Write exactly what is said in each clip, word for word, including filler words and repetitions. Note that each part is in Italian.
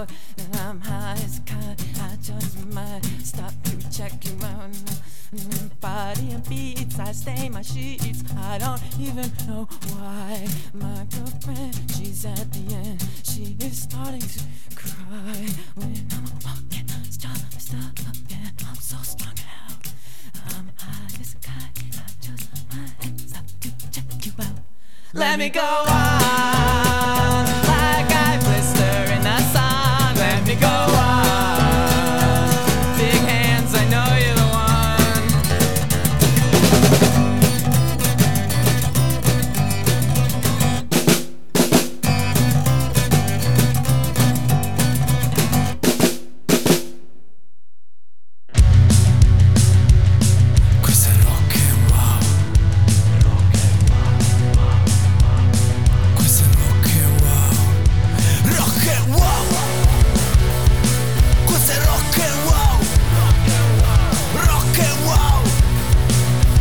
out, and I'm high as kite. I just might stop to check you out. Body and beats, I stain my sheets. I don't even know why. My girlfriend, she's at the end. She is starting to cry. When I'm walking, stop, stop again. I'm so strung out. I'm high as a kite. I just might stop to check you out. Let me go on like I blister in that sun. Let me go on. Big hands, I know you're the one. Questo è Rock and Wow. Rock and Wow. Questo è Rock and Wow. Rock and Wow. Questo è Rock and Wow. Rock and Wow.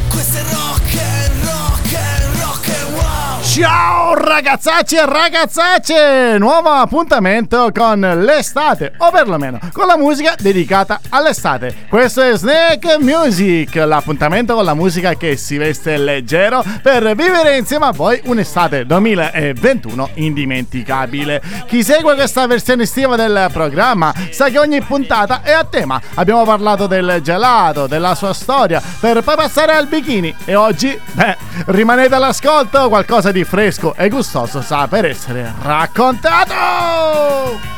Questo è Rock and Rock and Rock and Wow. Ciao ragazzacci e ragazzacce, nuovo appuntamento con l'estate, o perlomeno con la musica dedicata all'estate. Questo è Snake Music, l'appuntamento con la musica che si veste leggero per vivere insieme a voi un'estate duemilaventuno indimenticabile. Chi segue questa versione estiva del programma sa che ogni puntata è a tema. Abbiamo parlato del gelato, della sua storia, per poi passare al bikini, e oggi, beh, rimanete all'ascolto, qualcosa di fresco e gustoso sa per essere raccontato!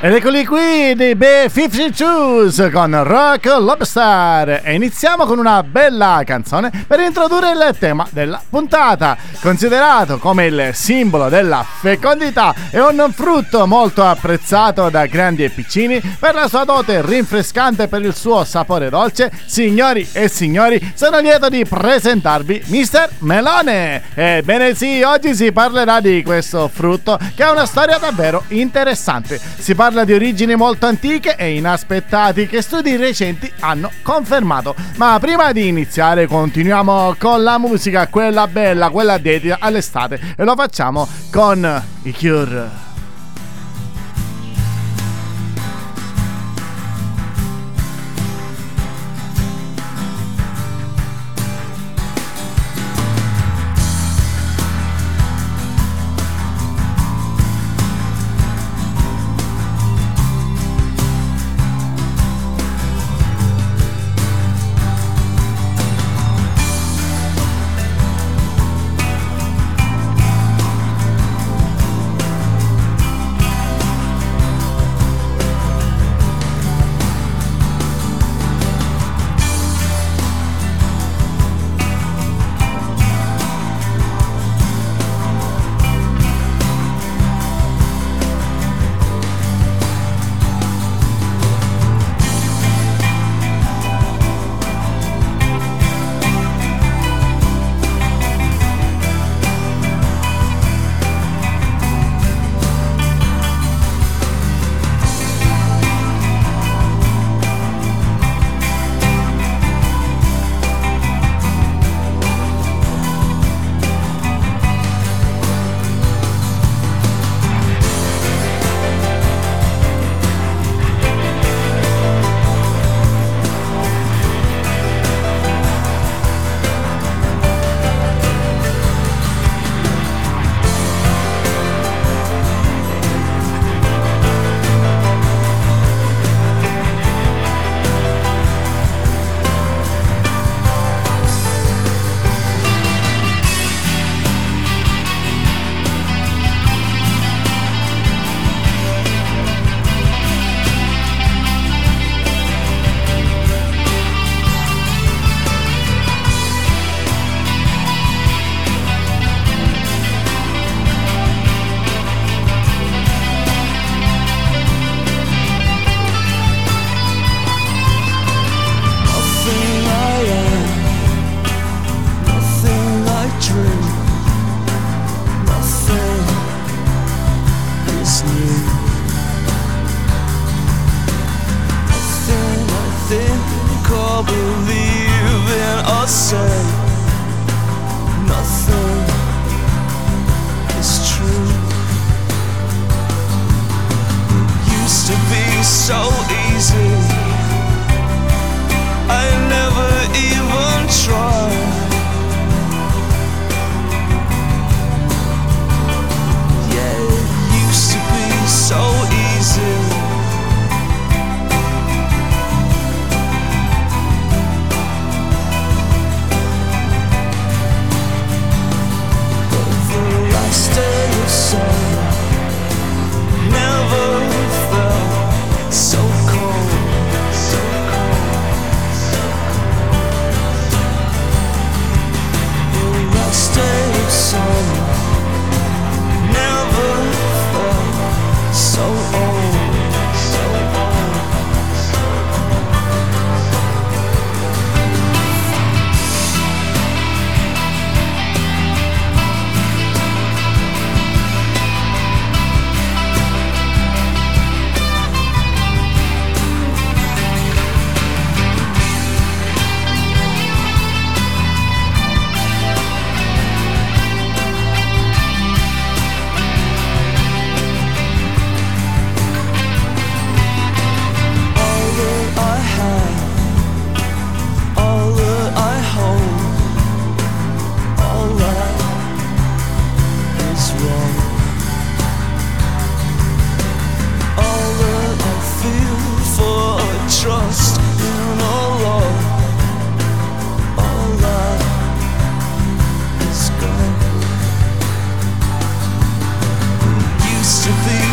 Ed eccoli qui, The B cinquantadue con Rock Lobster. E iniziamo con una bella canzone per introdurre il tema della puntata. Considerato come il simbolo della fecondità, è un frutto molto apprezzato da grandi e piccini per la sua dote rinfrescante e per il suo sapore dolce. Signori e signori, sono lieto di presentarvi mister Melone. Ebbene sì, oggi si parlerà di questo frutto che ha una storia davvero interessante. Si parla parla di origini molto antiche e inaspettati che studi recenti hanno confermato. Ma prima di iniziare continuiamo con la musica, quella bella, quella dedita all'estate, e lo facciamo con i Cure.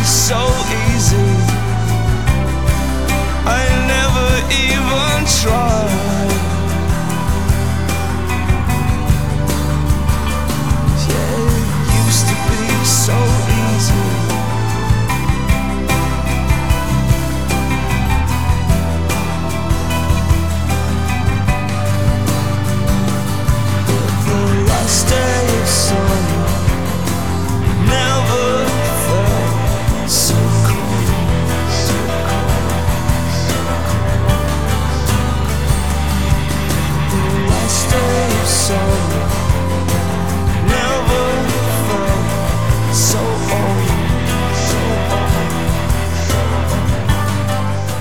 So easy.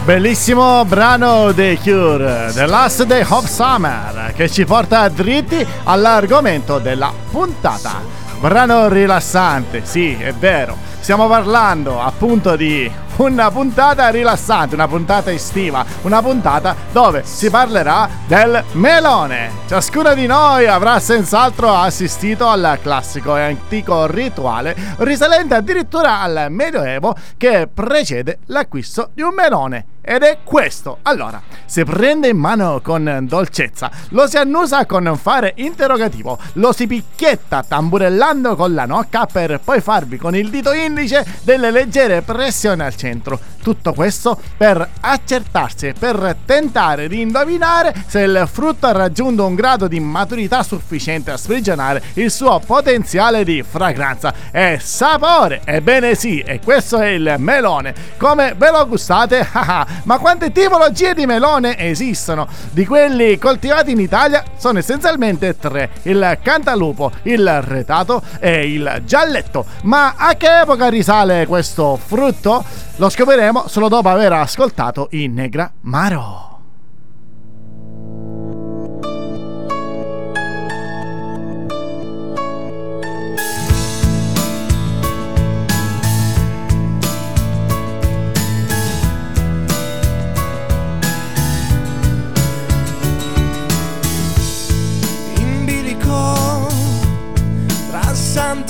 Bellissimo brano The Cure, The Last Day of Summer, che ci porta dritti all'argomento della puntata. Brano rilassante, sì, è vero. Stiamo parlando appunto di una puntata rilassante, una puntata estiva, una puntata dove si parlerà del melone. Ciascuno di noi avrà senz'altro assistito al classico e antico rituale risalente addirittura al Medioevo che precede l'acquisto di un melone. Ed è questo. Allora, si prende in mano con dolcezza, lo si annusa con un fare interrogativo, lo si picchietta tamburellando con la nocca per poi farvi con il dito indice delle leggere pressioni al centro. Tutto questo per accertarsi, per tentare di indovinare se il frutto ha raggiunto un grado di maturità sufficiente a sprigionare il suo potenziale di fragranza e sapore. Ebbene sì, e questo è il melone. Come ve lo gustate? Ma quante tipologie di melone esistono? Di quelli coltivati in Italia sono essenzialmente tre: il cantalupo, il retato e il gialletto. Ma a che epoca risale questo frutto? Lo scopriremo solo dopo aver ascoltato i Negramaro.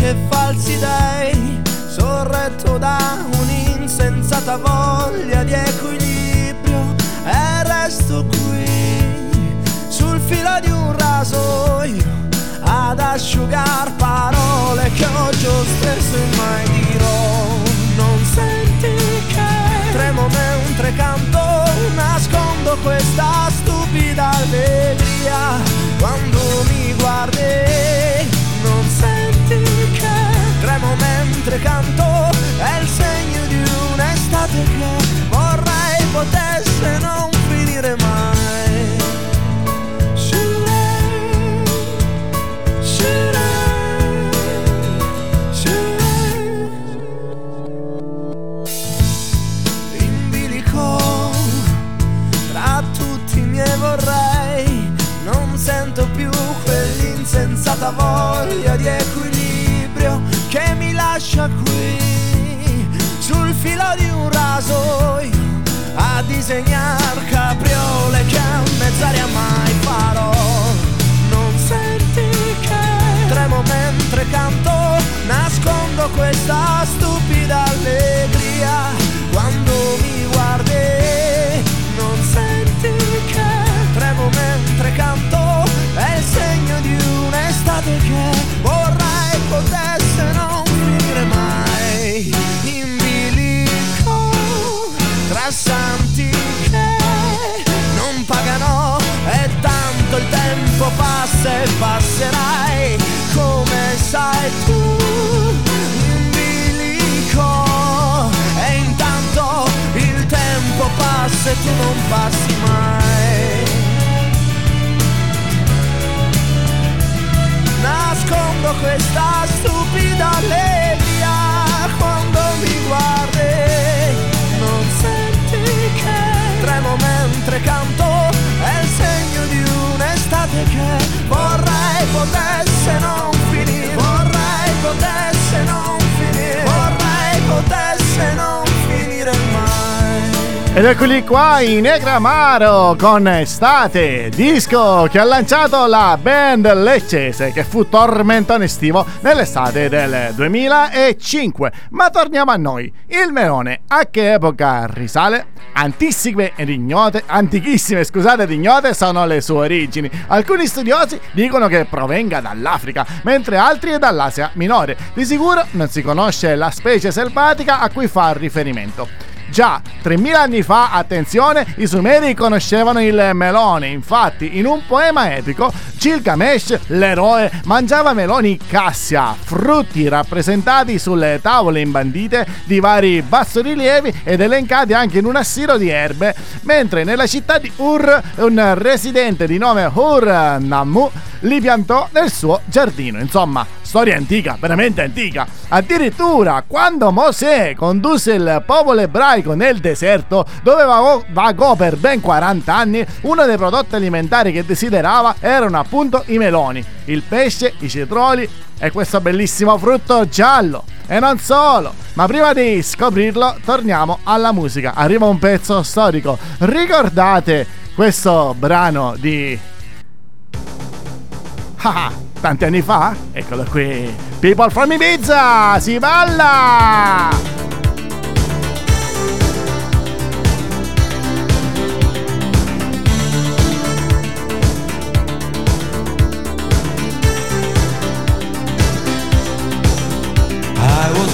E falsi dei, sorretto da un'insensata voglia di equilibrio, e resto qui sul filo di un rasoio ad asciugar parole che oggi stesso e mai dirò. Non senti che tremo mentre canto, nascondo questa stupida allegria quando mi guardi. Non senti che tremo mentre canto, è il segno di un'estate che vorrei potesse non finire mai. Scegliere, scegliere, scegliere. In bilico tra tutti i miei vorrei, non sento più quell'insensata voglia di equilibrio che mi lascia qui sul filo di un rasoio a disegnar capriole che a mezz'aria mai farò. Non senti che tremo mentre canto, nascondo questa stupida allegria quando mi guardi. Non senti che tremo mentre canto, è il segno di un'estate che vorrei potesse non finire mai. In bilico tra santi che non pagano, e tanto il tempo passa e passerai, come sai tu. In bilico e intanto il tempo passa e tu non passi mai. Nascondo questa stupida allegria quando mi guardi. Non senti che tremo mentre canto, è il segno di un'estate che vorrei potesse non finire. Vorrei potesse non finire. Vorrei potesse non finire mai. Ed eccoli qua i Negramaro con Estate, disco che ha lanciato la band leccese che fu tormentone estivo nell'estate del duemilacinque. Ma torniamo a noi. Il melone a che epoca risale? Antissime ed ignote, antichissime scusate ed ignote sono le sue origini. Alcuni studiosi dicono che provenga dall'Africa, mentre altri dall'Asia minore. Di sicuro non si conosce la specie selvatica a cui fa riferimento. Già tremila anni fa, attenzione, i Sumeri conoscevano il melone. Infatti, in un poema epico, Gilgamesh, l'eroe, mangiava meloni cassia, frutti rappresentati sulle tavole imbandite di vari bassorilievi ed elencati anche in un assiro di erbe, mentre nella città di Ur, un residente di nome Ur-Nammu li piantò nel suo giardino. Insomma, storia antica, veramente antica. Addirittura, quando Mosè condusse il popolo ebraico cieco nel deserto, dove vagò per ben quaranta anni, uno dei prodotti alimentari che desiderava erano appunto i meloni, il pesce, i cetrioli e questo bellissimo frutto giallo. E non solo, ma prima di scoprirlo torniamo alla musica. Arriva un pezzo storico. Ricordate questo brano di ah, tanti anni fa? Eccolo qui, People from Ibiza, si balla!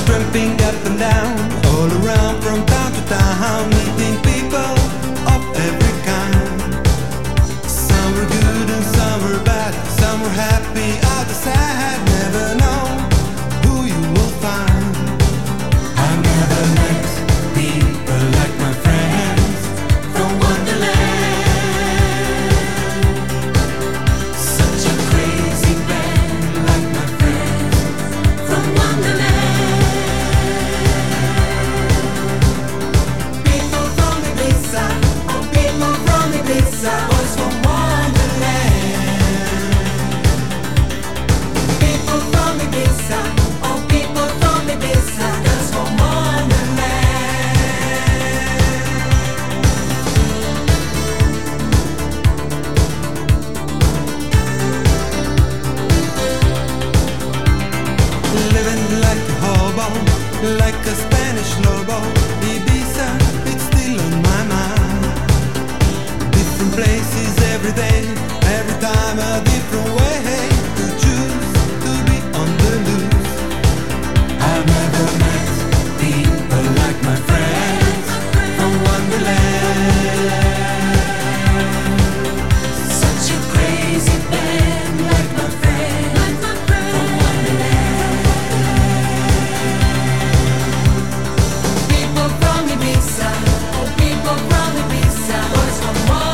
Tramping up and down, all around from town to town, meeting people of every kind. Some were good and some were bad, some were happy, others sad. Never know who you will find. I never met people like my friends from Wonderland. Such a crazy band like my friends from Wonderland. Boys from Wonderland. People from Ibiza, oh people from Ibiza, girls from Wonderland. Living like a hobo, like a Spanish lobo, Ibiza, it's still on my mind. Places every day, every time a different way to choose to be on the loose. I've never met people like my friends from Wonderland. Such a crazy band like my friends from Wonderland. People from Ibiza, oh people from Ibiza, boys from Wonderland.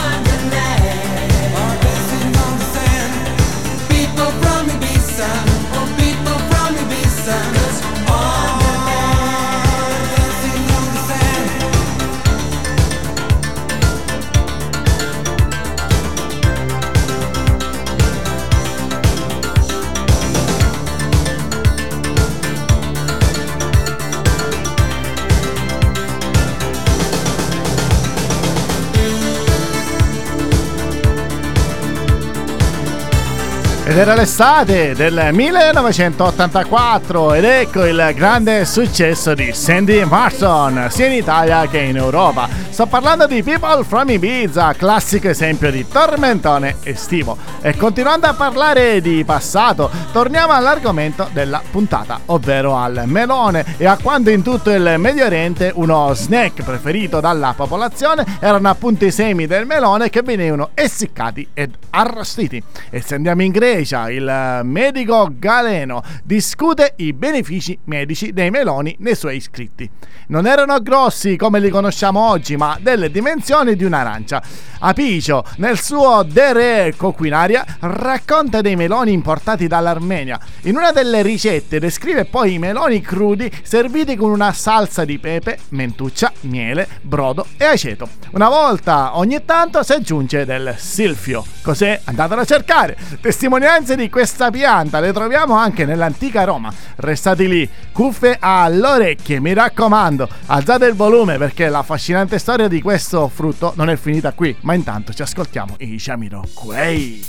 Ed era l'estate del millenovecentottantaquattro ed ecco il grande successo di Sandy Marton, sia in Italia che in Europa. Sto parlando di People from Ibiza, classico esempio di tormentone estivo. E continuando a parlare di passato, torniamo all'argomento della puntata, ovvero al melone e a quando in tutto il Medio Oriente uno snack preferito dalla popolazione erano appunto i semi del melone che venivano essiccati ed arrostiti. E se andiamo in Grecia, il medico Galeno discute i benefici medici dei meloni nei suoi scritti. Non erano grossi come li conosciamo oggi, ma delle dimensioni di un'arancia. Apicio, nel suo De Re Coquinaria, racconta dei meloni importati dall'Armenia. In una delle ricette descrive poi i meloni crudi serviti con una salsa di pepe, mentuccia, miele, brodo e aceto. Una volta ogni tanto si aggiunge del silfio. Cos'è? Andatelo a cercare! Testimoniamo di questa pianta le troviamo anche nell'antica Roma. Restate lì, cuffe alle orecchie, mi raccomando, alzate il volume perché la affascinante storia di questo frutto non è finita qui, ma intanto ci ascoltiamo i Jamiroquai.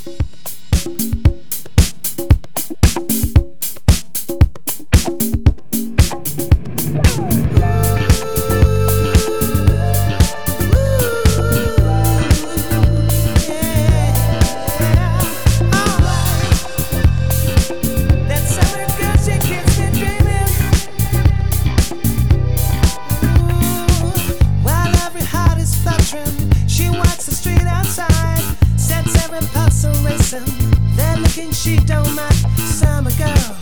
She don't mind, summer girl.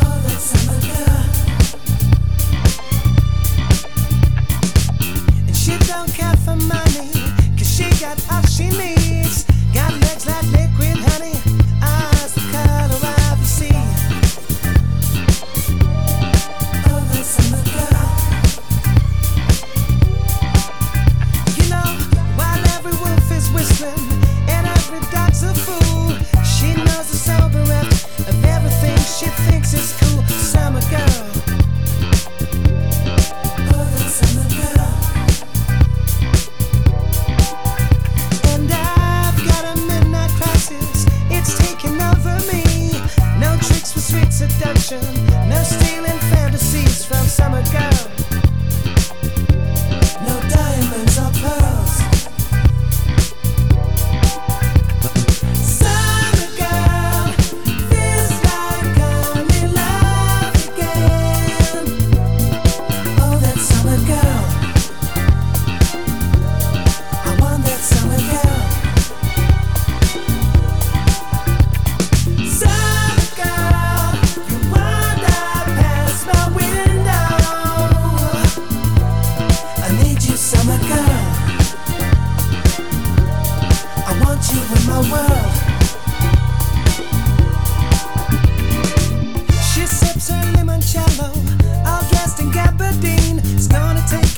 Oh, that summer girl. And she don't care for money, cause she got all she needs. Got legs like liquid honey, eyes the color of the sea. Oh, that summer girl.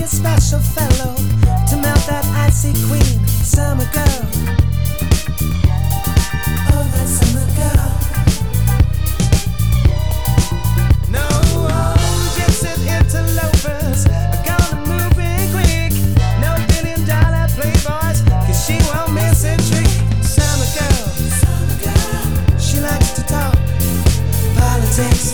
a special fellow to melt that icy queen, summer girl. Oh, that summer girl. No, oh, gypsy interlopers are gonna move in quick. No billion dollar playboys, cause she won't miss a trick. Summer girl, summer girl. She likes to talk politics.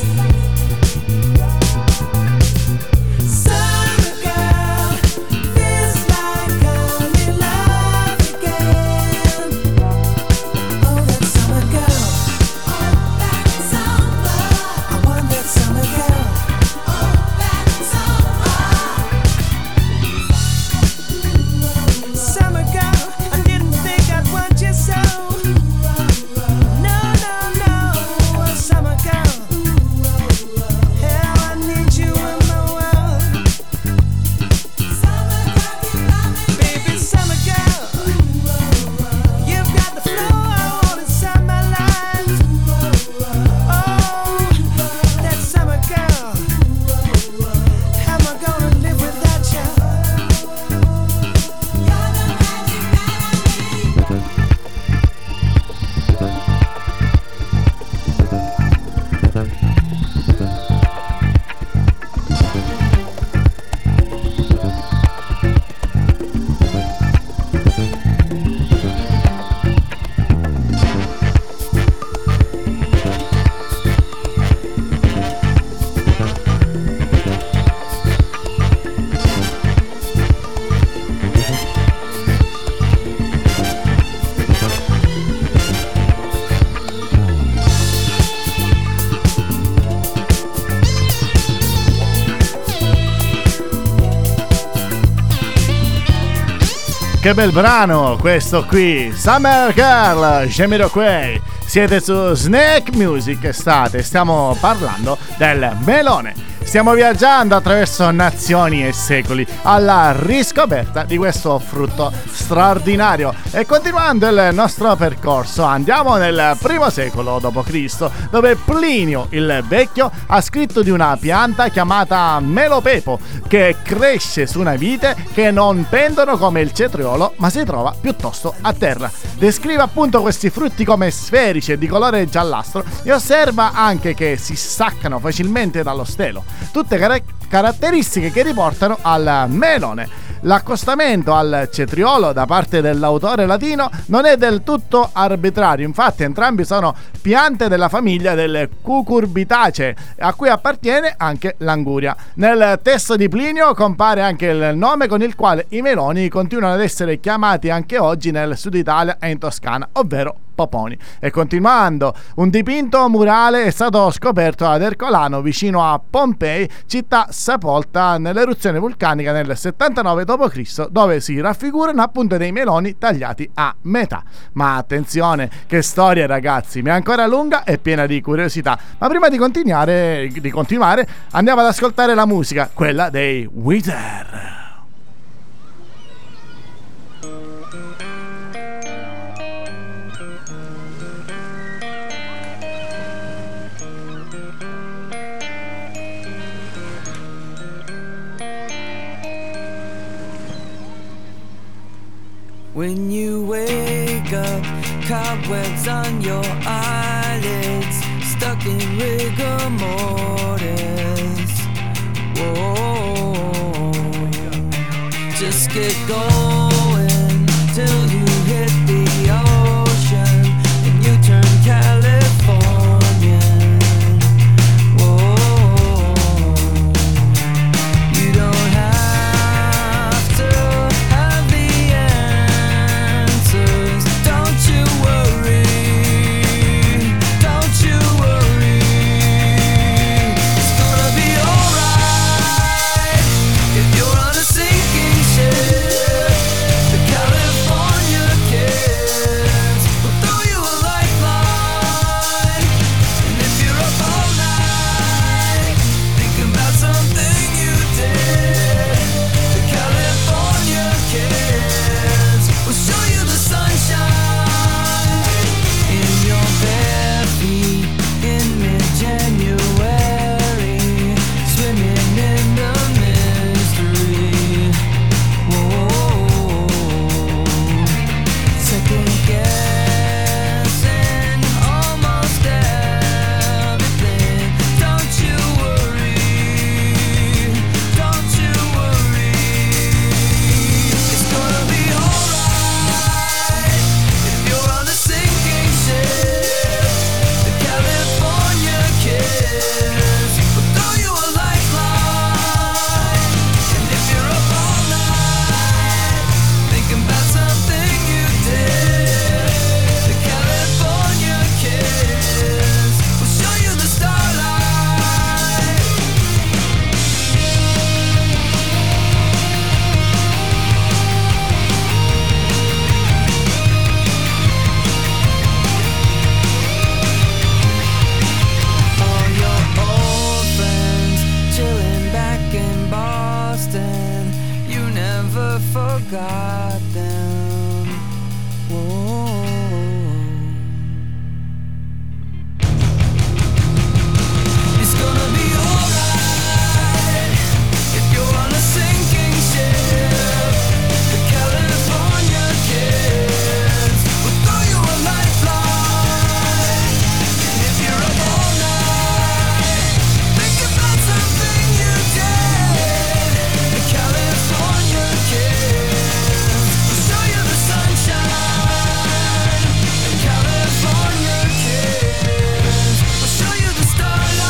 Che bel brano questo qui, Summer Girl, Jamiroquai. Siete su Snack Music Estate, stiamo parlando del melone. Stiamo viaggiando attraverso nazioni e secoli alla riscoperta di questo frutto straordinario. E continuando il nostro percorso andiamo nel primo secolo dopo Cristo, dove Plinio il Vecchio ha scritto di una pianta chiamata melopepo, che cresce su una vite che non pendono come il cetriolo ma si trova piuttosto a terra. Descrive appunto questi frutti come sferici e di colore giallastro e osserva anche che si staccano facilmente dallo stelo. Tutte car- caratteristiche che riportano al melone. L'accostamento al cetriolo da parte dell'autore latino non è del tutto arbitrario, infatti entrambi sono piante della famiglia delle cucurbitacee, a cui appartiene anche l'anguria. Nel testo di Plinio compare anche il nome con il quale i meloni continuano ad essere chiamati anche oggi nel sud Italia e in Toscana, ovvero poponi. E continuando, un dipinto murale è stato scoperto ad Ercolano vicino a Pompei, città sepolta nell'eruzione vulcanica nel settantanove dopo Cristo, dove si raffigurano appunto dei meloni tagliati a metà. Ma attenzione, che storia ragazzi, mi è ancora lunga e piena di curiosità, ma prima di continuare, di continuare andiamo ad ascoltare la musica, quella dei Weezer. When you wake up, cobwebs on your eyelids, stuck in rigor mortis. Whoa, just get going till you hit the ocean and you turn Californian. Whoa, you don't have. Yeah. forgot them. Whoa. It's gonna be alright if you're on a sinking ship. The California kids will throw you a lifeline. And if you're up all night, think about something you did. The California kids will show you the sunshine. The California kids will show you the starlight.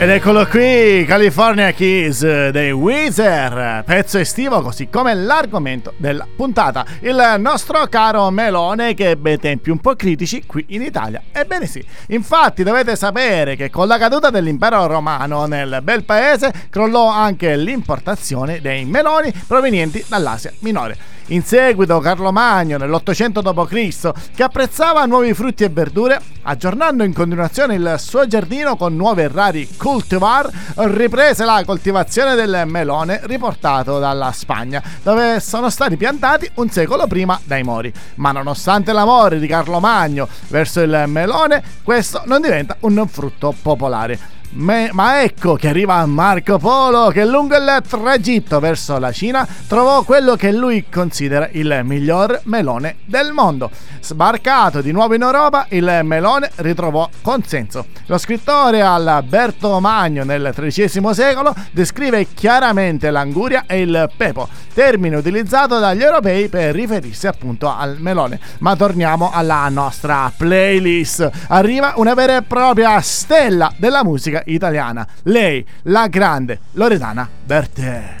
Ed eccolo qui, California Keys dei Weezer, pezzo estivo così come l'argomento della puntata. Il nostro caro Melone che ebbe tempi un po' critici qui in Italia. Ebbene sì, infatti dovete sapere che con la caduta dell'impero romano nel bel paese crollò anche l'importazione dei meloni provenienti dall'Asia Minore. In seguito Carlo Magno nell'ottocento dopo Cristo, che apprezzava nuovi frutti e verdure, aggiornando in continuazione il suo giardino con nuove e rari cultivar, riprese la coltivazione del melone riportato dalla Spagna, dove sono stati piantati un secolo prima dai Mori. Ma nonostante l'amore di Carlo Magno verso il melone, questo non diventa un frutto popolare. Me, ma ecco che arriva Marco Polo, che lungo il tragitto verso la Cina trovò quello che lui considera il miglior melone del mondo. Sbarcato di nuovo in Europa, il melone ritrovò consenso. Lo scrittore Alberto Magno nel tredicesimo secolo descrive chiaramente l'anguria e il pepo, termine utilizzato dagli europei per riferirsi appunto al melone. Ma torniamo alla nostra playlist. Arriva una vera e propria stella della musica italiana, lei, la grande Loredana Bertè.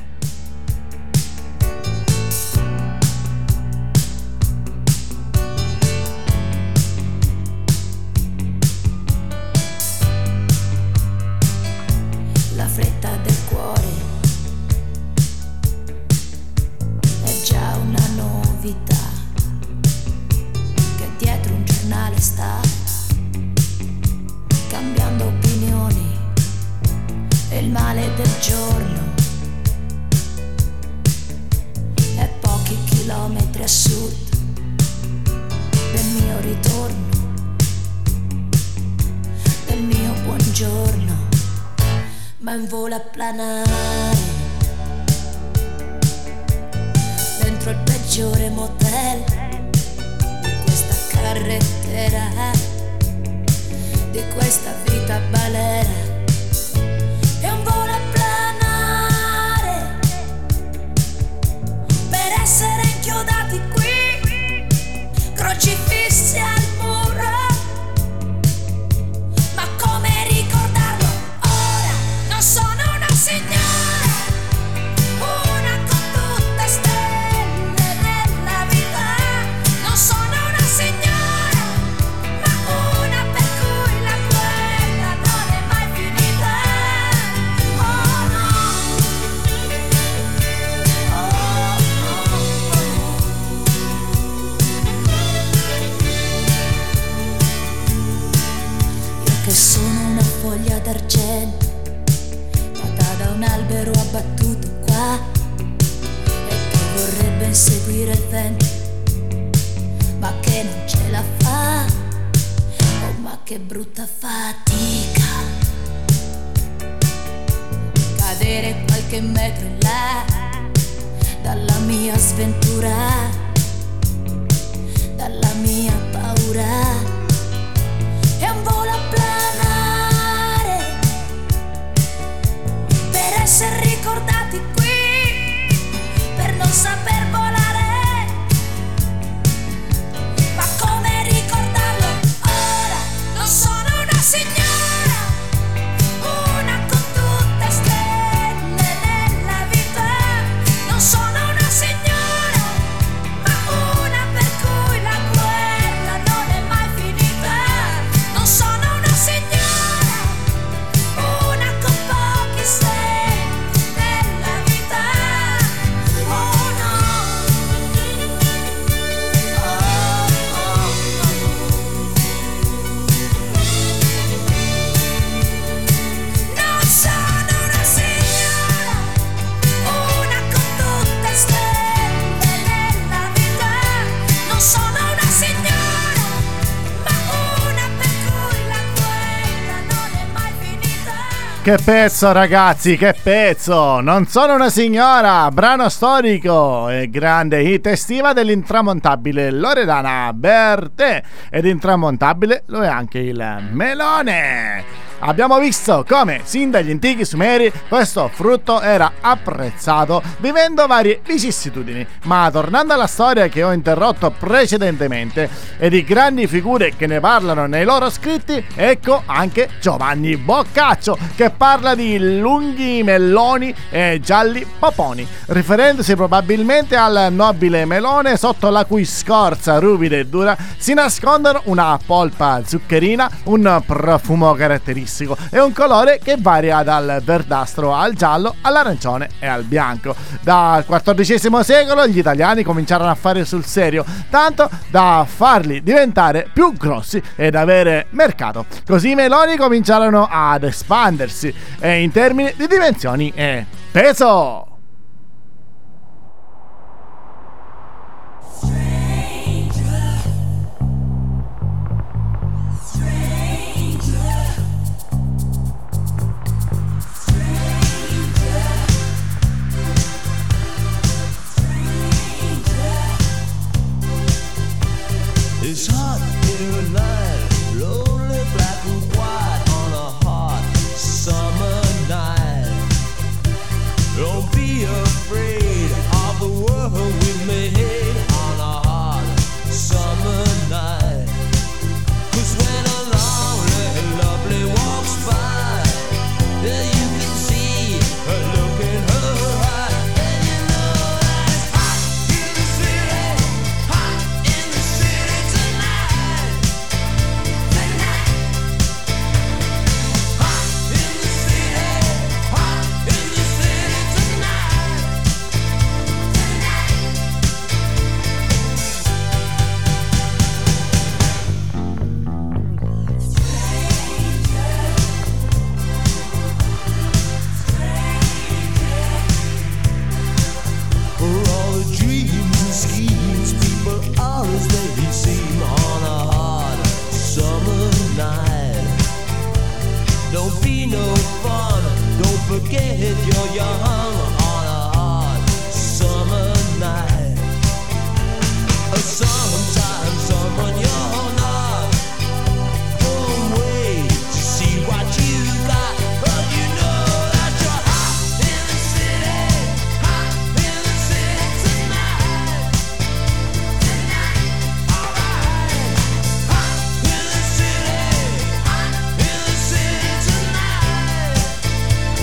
La fretta del cuore è già una novità che dietro un giornale sta cambiando opinioni. E il male del giorno è pochi chilometri a sud del mio ritorno, del mio buongiorno. Ma in volo a planare dentro il peggiore motel di questa carretera, di questa vita balera. E un volo a planare per essere inchiodati qui, crocifissi al muro. Ma come ricordarlo ora? Non sono una signora, una con tutte stelle nella vita. Non sono una signora, sono una foglia d'argento nata da un albero abbattuto qua e che vorrebbe inseguire il vento, ma che non ce la fa. Oh, ma che brutta fatica cadere qualche metro in là dalla mia sventura, dalla mia paura. E un volo a planare per essere ricordati qui, per non saper volare. Ma come ricordarlo ora? Non sono una signora, una con tutte stelle nella vita. Non sono una signora, ma una per cui la guerra non è mai finita. Che pezzo, ragazzi, che pezzo! Non sono una signora, brano storico e grande hit estiva dell'intramontabile Loredana Bertè, ed intramontabile lo è anche il melone. Abbiamo visto come sin dagli antichi sumeri questo frutto era apprezzato vivendo varie vicissitudini, ma tornando alla storia che ho interrotto precedentemente e di grandi figure che ne parlano nei loro scritti, ecco anche Giovanni Boccaccio che parla di lunghi meloni e gialli poponi, riferendosi probabilmente al nobile melone sotto la cui scorza ruvida e dura si nascondono una polpa zuccherina, un profumo caratteristico e un colore che varia dal verdastro al giallo, all'arancione e al bianco. Dal quattordicesimo secolo gli italiani cominciarono a fare sul serio, tanto da farli diventare più grossi ed avere mercato. Così i meloni cominciarono ad espandersi e in termini di dimensioni e peso. It's hot, here and light, lonely, black and white on a hot summer night. Don't be afraid of the world we made on a hot summer night. Cause when a lonely, lovely walks by, yeah, you can see her look in her eye. And you know that it's hot in the city, hot in the city. Forget you're young on a hot summer night. Sometimes someone you're not will wait to see what you got. But you know that you're hot in the city, hot in the city tonight, tonight, alright. Hot in the city, hot in the city tonight. We're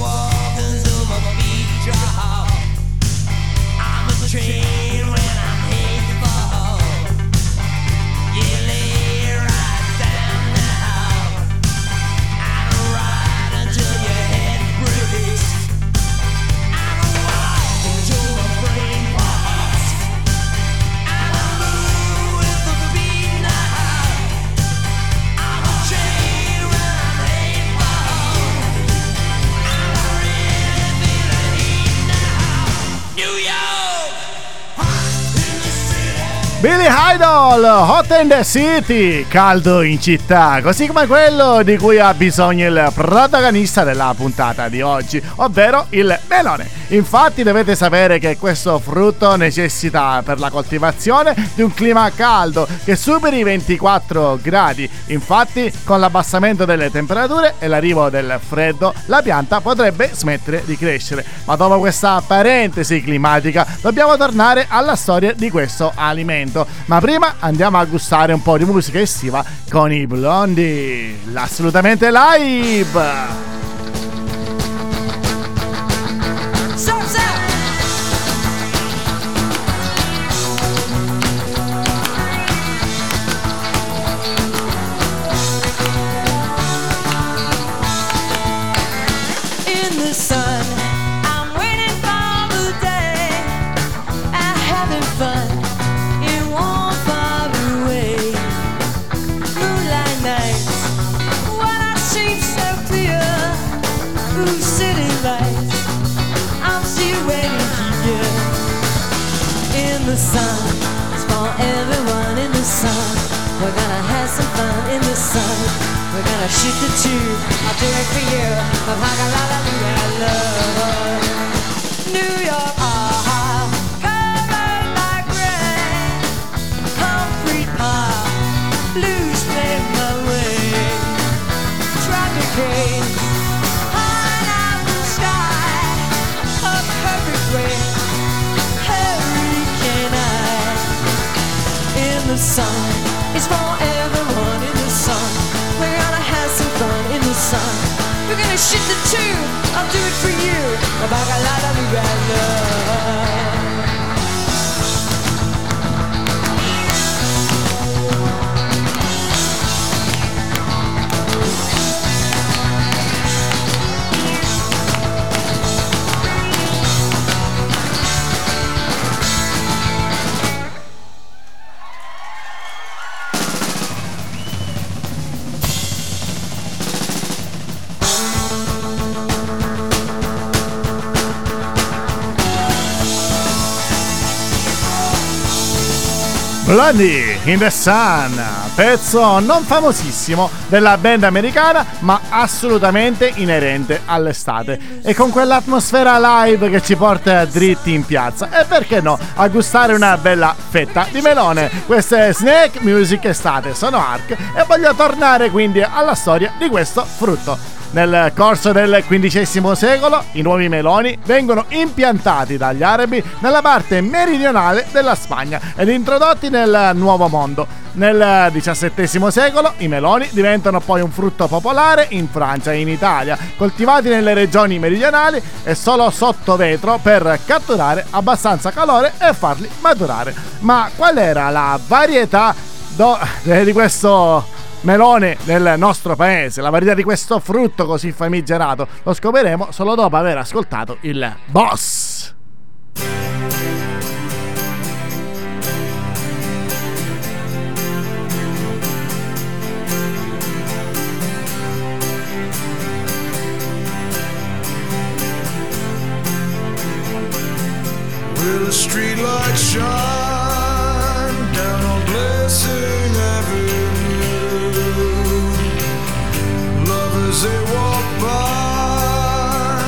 walking till my feet drop. I'm a train when I'm hit to fall. You lay right down now. I'm a ride until your head breaks. I'm a walk until my brain pops. I'm a move with the beat now. I'm a train when I'm hit to fall. I'm really feeling heat now. New York, hot in the city. Billy Idol, Hot in the City, caldo in città, così come quello di cui ha bisogno il protagonista della puntata di oggi, ovvero il melone. Infatti dovete sapere che questo frutto necessita per la coltivazione di un clima caldo che superi i ventiquattro gradi. Infatti con l'abbassamento delle temperature e l'arrivo del freddo la pianta potrebbe smettere di crescere. Ma dopo questa parentesi climatica dobbiamo tornare alla storia di questo alimento. Ma prima andiamo a gustare un po' di musica estiva con i Blondie, l'assolutamente live! Nights when I see so clear. shoot the two, I'll do it for you. I've had a lot of love. New York, ah, covered by gray, concrete pile, blues pave my way. Traffic rain, high out the sky, a perfect way, hurricane eye. In the sun, it's for everyone in the sun. We're gonna have some fun in the sun. We're gonna shoot the two. I'll do it for you. La bacalada, we got Blondie in the Sun, pezzo non famosissimo della band americana ma assolutamente inerente all'estate e con quell'atmosfera live che ci porta dritti in piazza e perché no a gustare una bella fetta di melone. Queste Snack Music Estate sono Ark e voglio tornare quindi alla storia di questo frutto. Nel corso del quindicesimo secolo i nuovi meloni vengono impiantati dagli arabi nella parte meridionale della Spagna ed introdotti nel Nuovo Mondo. Nel diciassettesimo secolo i meloni diventano poi un frutto popolare in Francia e in Italia, coltivati nelle regioni meridionali e solo sotto vetro per catturare abbastanza calore e farli maturare. Ma qual era la varietà do- di questo melone nel nostro paese, la varietà di questo frutto così famigerato? Lo scopriremo solo dopo aver ascoltato il Boss. Will the street light shine down on Blessing Avenue? As they walk by,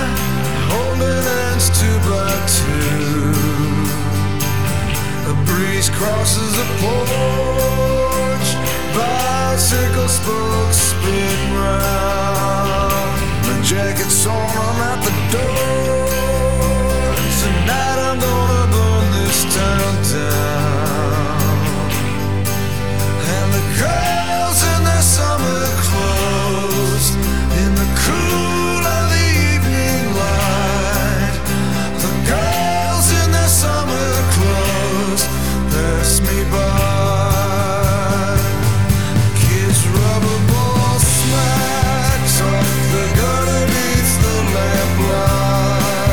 holding hands two by two. A breeze crosses the porch, bicycle spokes spin round. My jacket's on, I'm at the door. Tonight I'm gonna burn this town down. And the girls in their summer clothes, cool of the evening light, the girls in their summer clothes pass me by. Kids rubber ball smacks off the gutter beats the lamplight.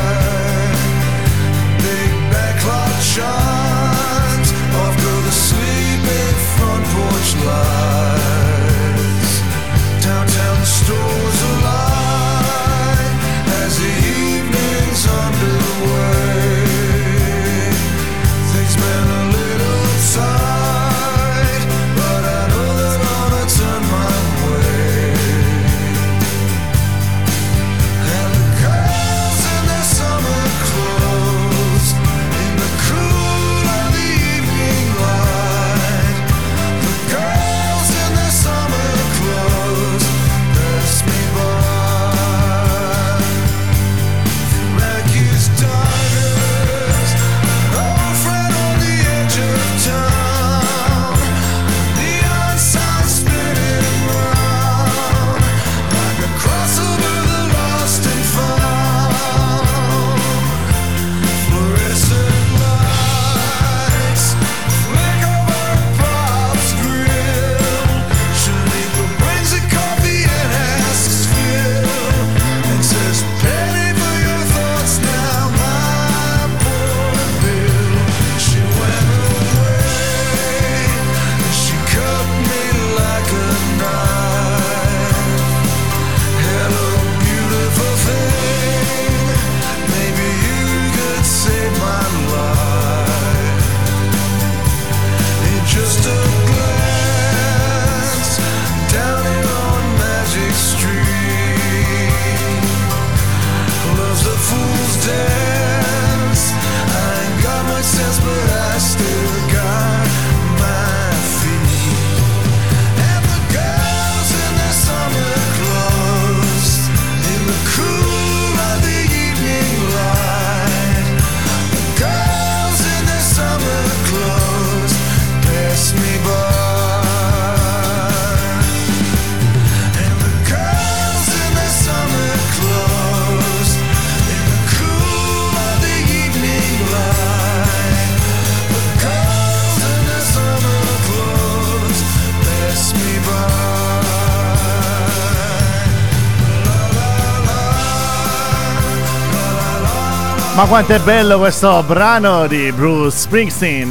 Ma quanto è bello questo brano di Bruce Springsteen,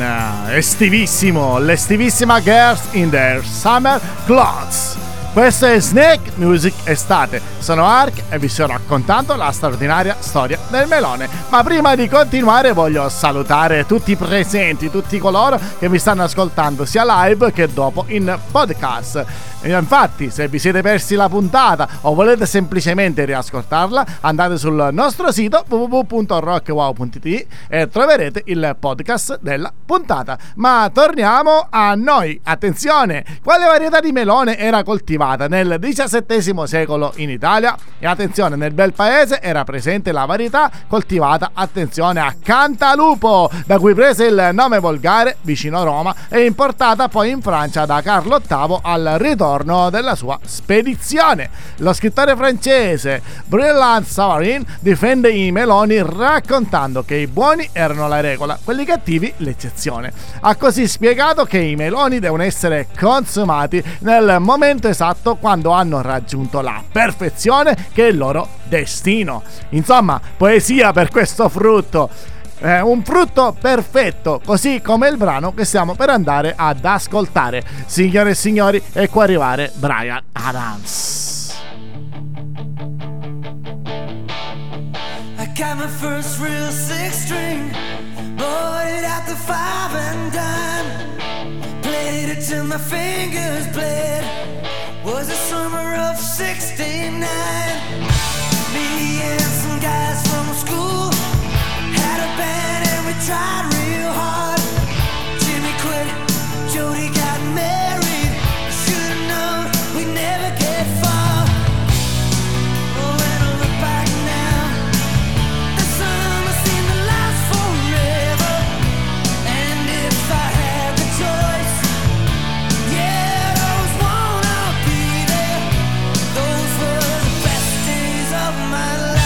estivissimo, l'estivissima Girls in Their Summer Clothes. Questo è Snake Music Estate, sono Ark e vi sto raccontando la straordinaria storia del melone. Ma prima di continuare voglio salutare tutti i presenti, tutti coloro che mi stanno ascoltando sia live che dopo in podcast. Infatti, se vi siete persi la puntata o volete semplicemente riascoltarla, andate sul nostro sito w w w punto rock wow punto i t e troverete il podcast della puntata. Ma torniamo a noi. Attenzione, quale varietà di melone era coltivata nel diciassettesimo secolo in Italia? E attenzione, nel bel paese era presente la varietà coltivata, attenzione, a Cantalupo, da cui prese il nome volgare vicino Roma e importata poi in Francia da Carlo ottavo al ritorno della sua spedizione. Lo scrittore francese Brillant Savarin difende i meloni raccontando che i buoni erano la regola, quelli cattivi l'eccezione. Ha così spiegato che i meloni devono essere consumati nel momento esatto, quando hanno raggiunto la perfezione, che è il loro destino. Insomma, poesia per questo frutto. Eh, un frutto perfetto, così come il brano che stiamo per andare ad ascoltare. Signore e signori, ecco arrivare Brian Adams. I got my first real six string, bought it at the five and dime, played it till my fingers bled, was the summer of sixty-nine. Me and some guys from school had a band and we tried real hard. Jimmy quit, Jody got married, should've known we'd never get far. Oh, when I look back now, the summer seemed to last forever. And if I had the choice, yeah, those wanna be there. Those were the best days of my life.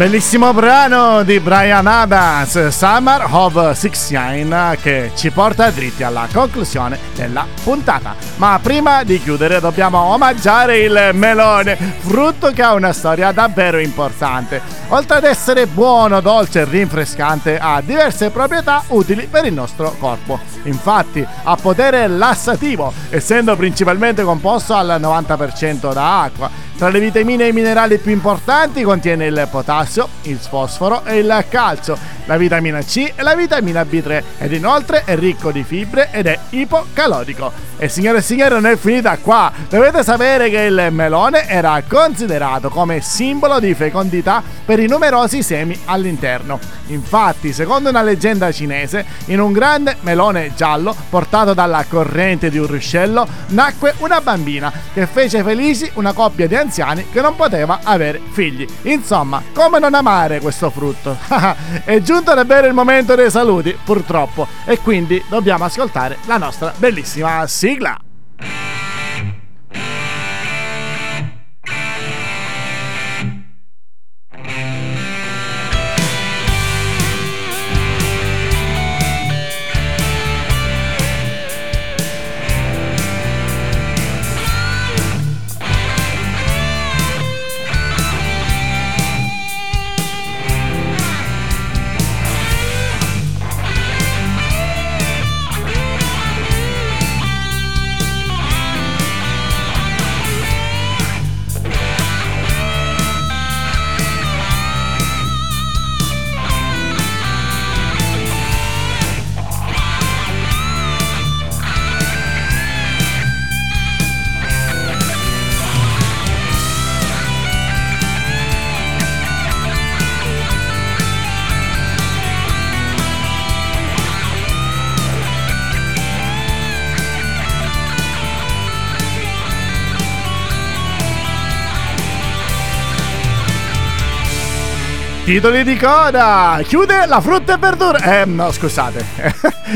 Bellissimo brano di Brian Adams, Summer of sessantanove, che ci porta dritti alla conclusione della puntata. Ma prima di chiudere dobbiamo omaggiare il melone, frutto che ha una storia davvero importante. Oltre ad essere buono, dolce e rinfrescante, ha diverse proprietà utili per il nostro corpo. Infatti ha potere lassativo, essendo principalmente composto al novanta per cento da acqua. Tra le vitamine e i minerali più importanti contiene il potassio, il fosforo e il calcio, la vitamina C e la vitamina B tre, ed inoltre è ricco di fibre ed è ipocalorico. E signore e signori, non è finita qua. Dovete sapere che il melone era considerato come simbolo di fecondità per i numerosi semi all'interno. Infatti, secondo una leggenda cinese, in un grande melone giallo portato dalla corrente di un ruscello nacque una bambina che fece felici una coppia di anziani che non poteva avere figli. Insomma, come non amare questo frutto? È giunto davvero il momento dei saluti, purtroppo, e quindi dobbiamo ascoltare la nostra bellissima sigla. titoli di coda. Chiude la frutta e verdura. Eh no, scusate.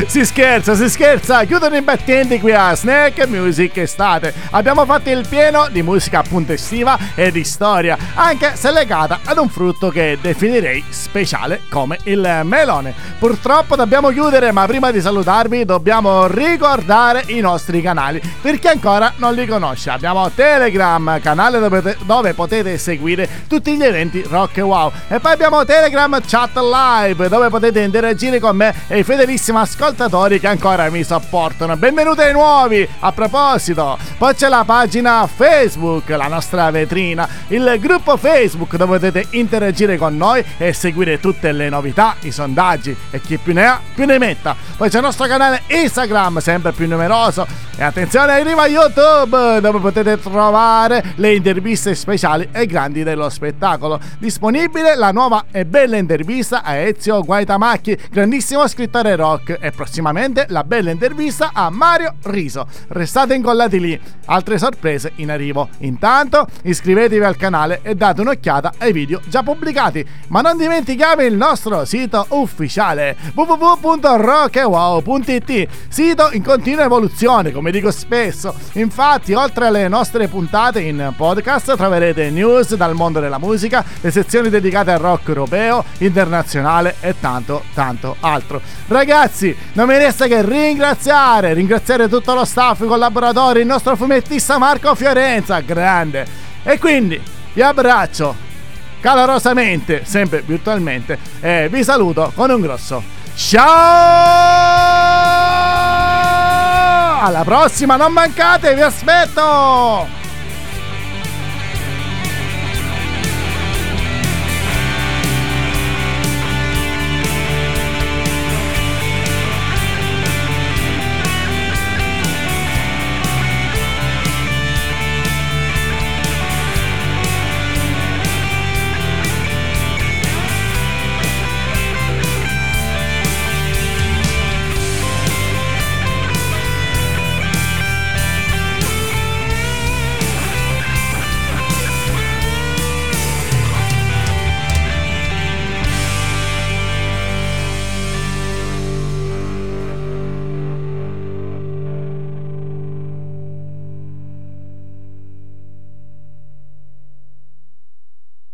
Si scherza, si scherza. Chiudono i battenti qui a Snack Music Estate. Abbiamo fatto il pieno di musica appunto estiva e di storia, anche se legata ad un frutto che definirei speciale come il melone. Purtroppo dobbiamo chiudere, ma prima di salutarvi dobbiamo ricordare i nostri canali per chi ancora non li conosce. Abbiamo Telegram, canale dove, dove potete seguire tutti gli eventi RockandWow, e poi abbiamo Telegram Chat Live, dove potete interagire con me e i fedelissimi ascoltatori che ancora mi supportano. Benvenuti ai nuovi, a proposito. Poi c'è la pagina Facebook, la nostra vetrina, il gruppo Facebook dove potete interagire con noi e seguire tutte le novità, i sondaggi e chi più ne ha più ne metta. Poi c'è il nostro canale Instagram, sempre più numeroso, e attenzione, arriva YouTube, dove potete trovare le interviste speciali e grandi dello spettacolo. Disponibile la nuova e bella intervista a Ezio Guaitamacchi, grandissimo scrittore rock, e prossimamente la bella intervista a Mario Riso. Restate incollati lì, altre sorprese in arrivo. Intanto iscrivetevi al canale e date un'occhiata ai video già pubblicati, ma non dimentichiamo il nostro sito ufficiale w w w punto rockandwow punto i t, sito in continua evoluzione, come dico spesso. Infatti, oltre alle nostre puntate in podcast, troverete news dal mondo della musica, le sezioni dedicate al rock europeo, internazionale e tanto tanto altro. Ragazzi, non mi resta che ringraziare ringraziare tutto lo staff, i collaboratori, il nostro fumettista Marco Fiorenza, grande. E quindi vi abbraccio calorosamente, sempre virtualmente, e vi saluto con un grosso ciao. Alla prossima, non mancate, vi aspetto!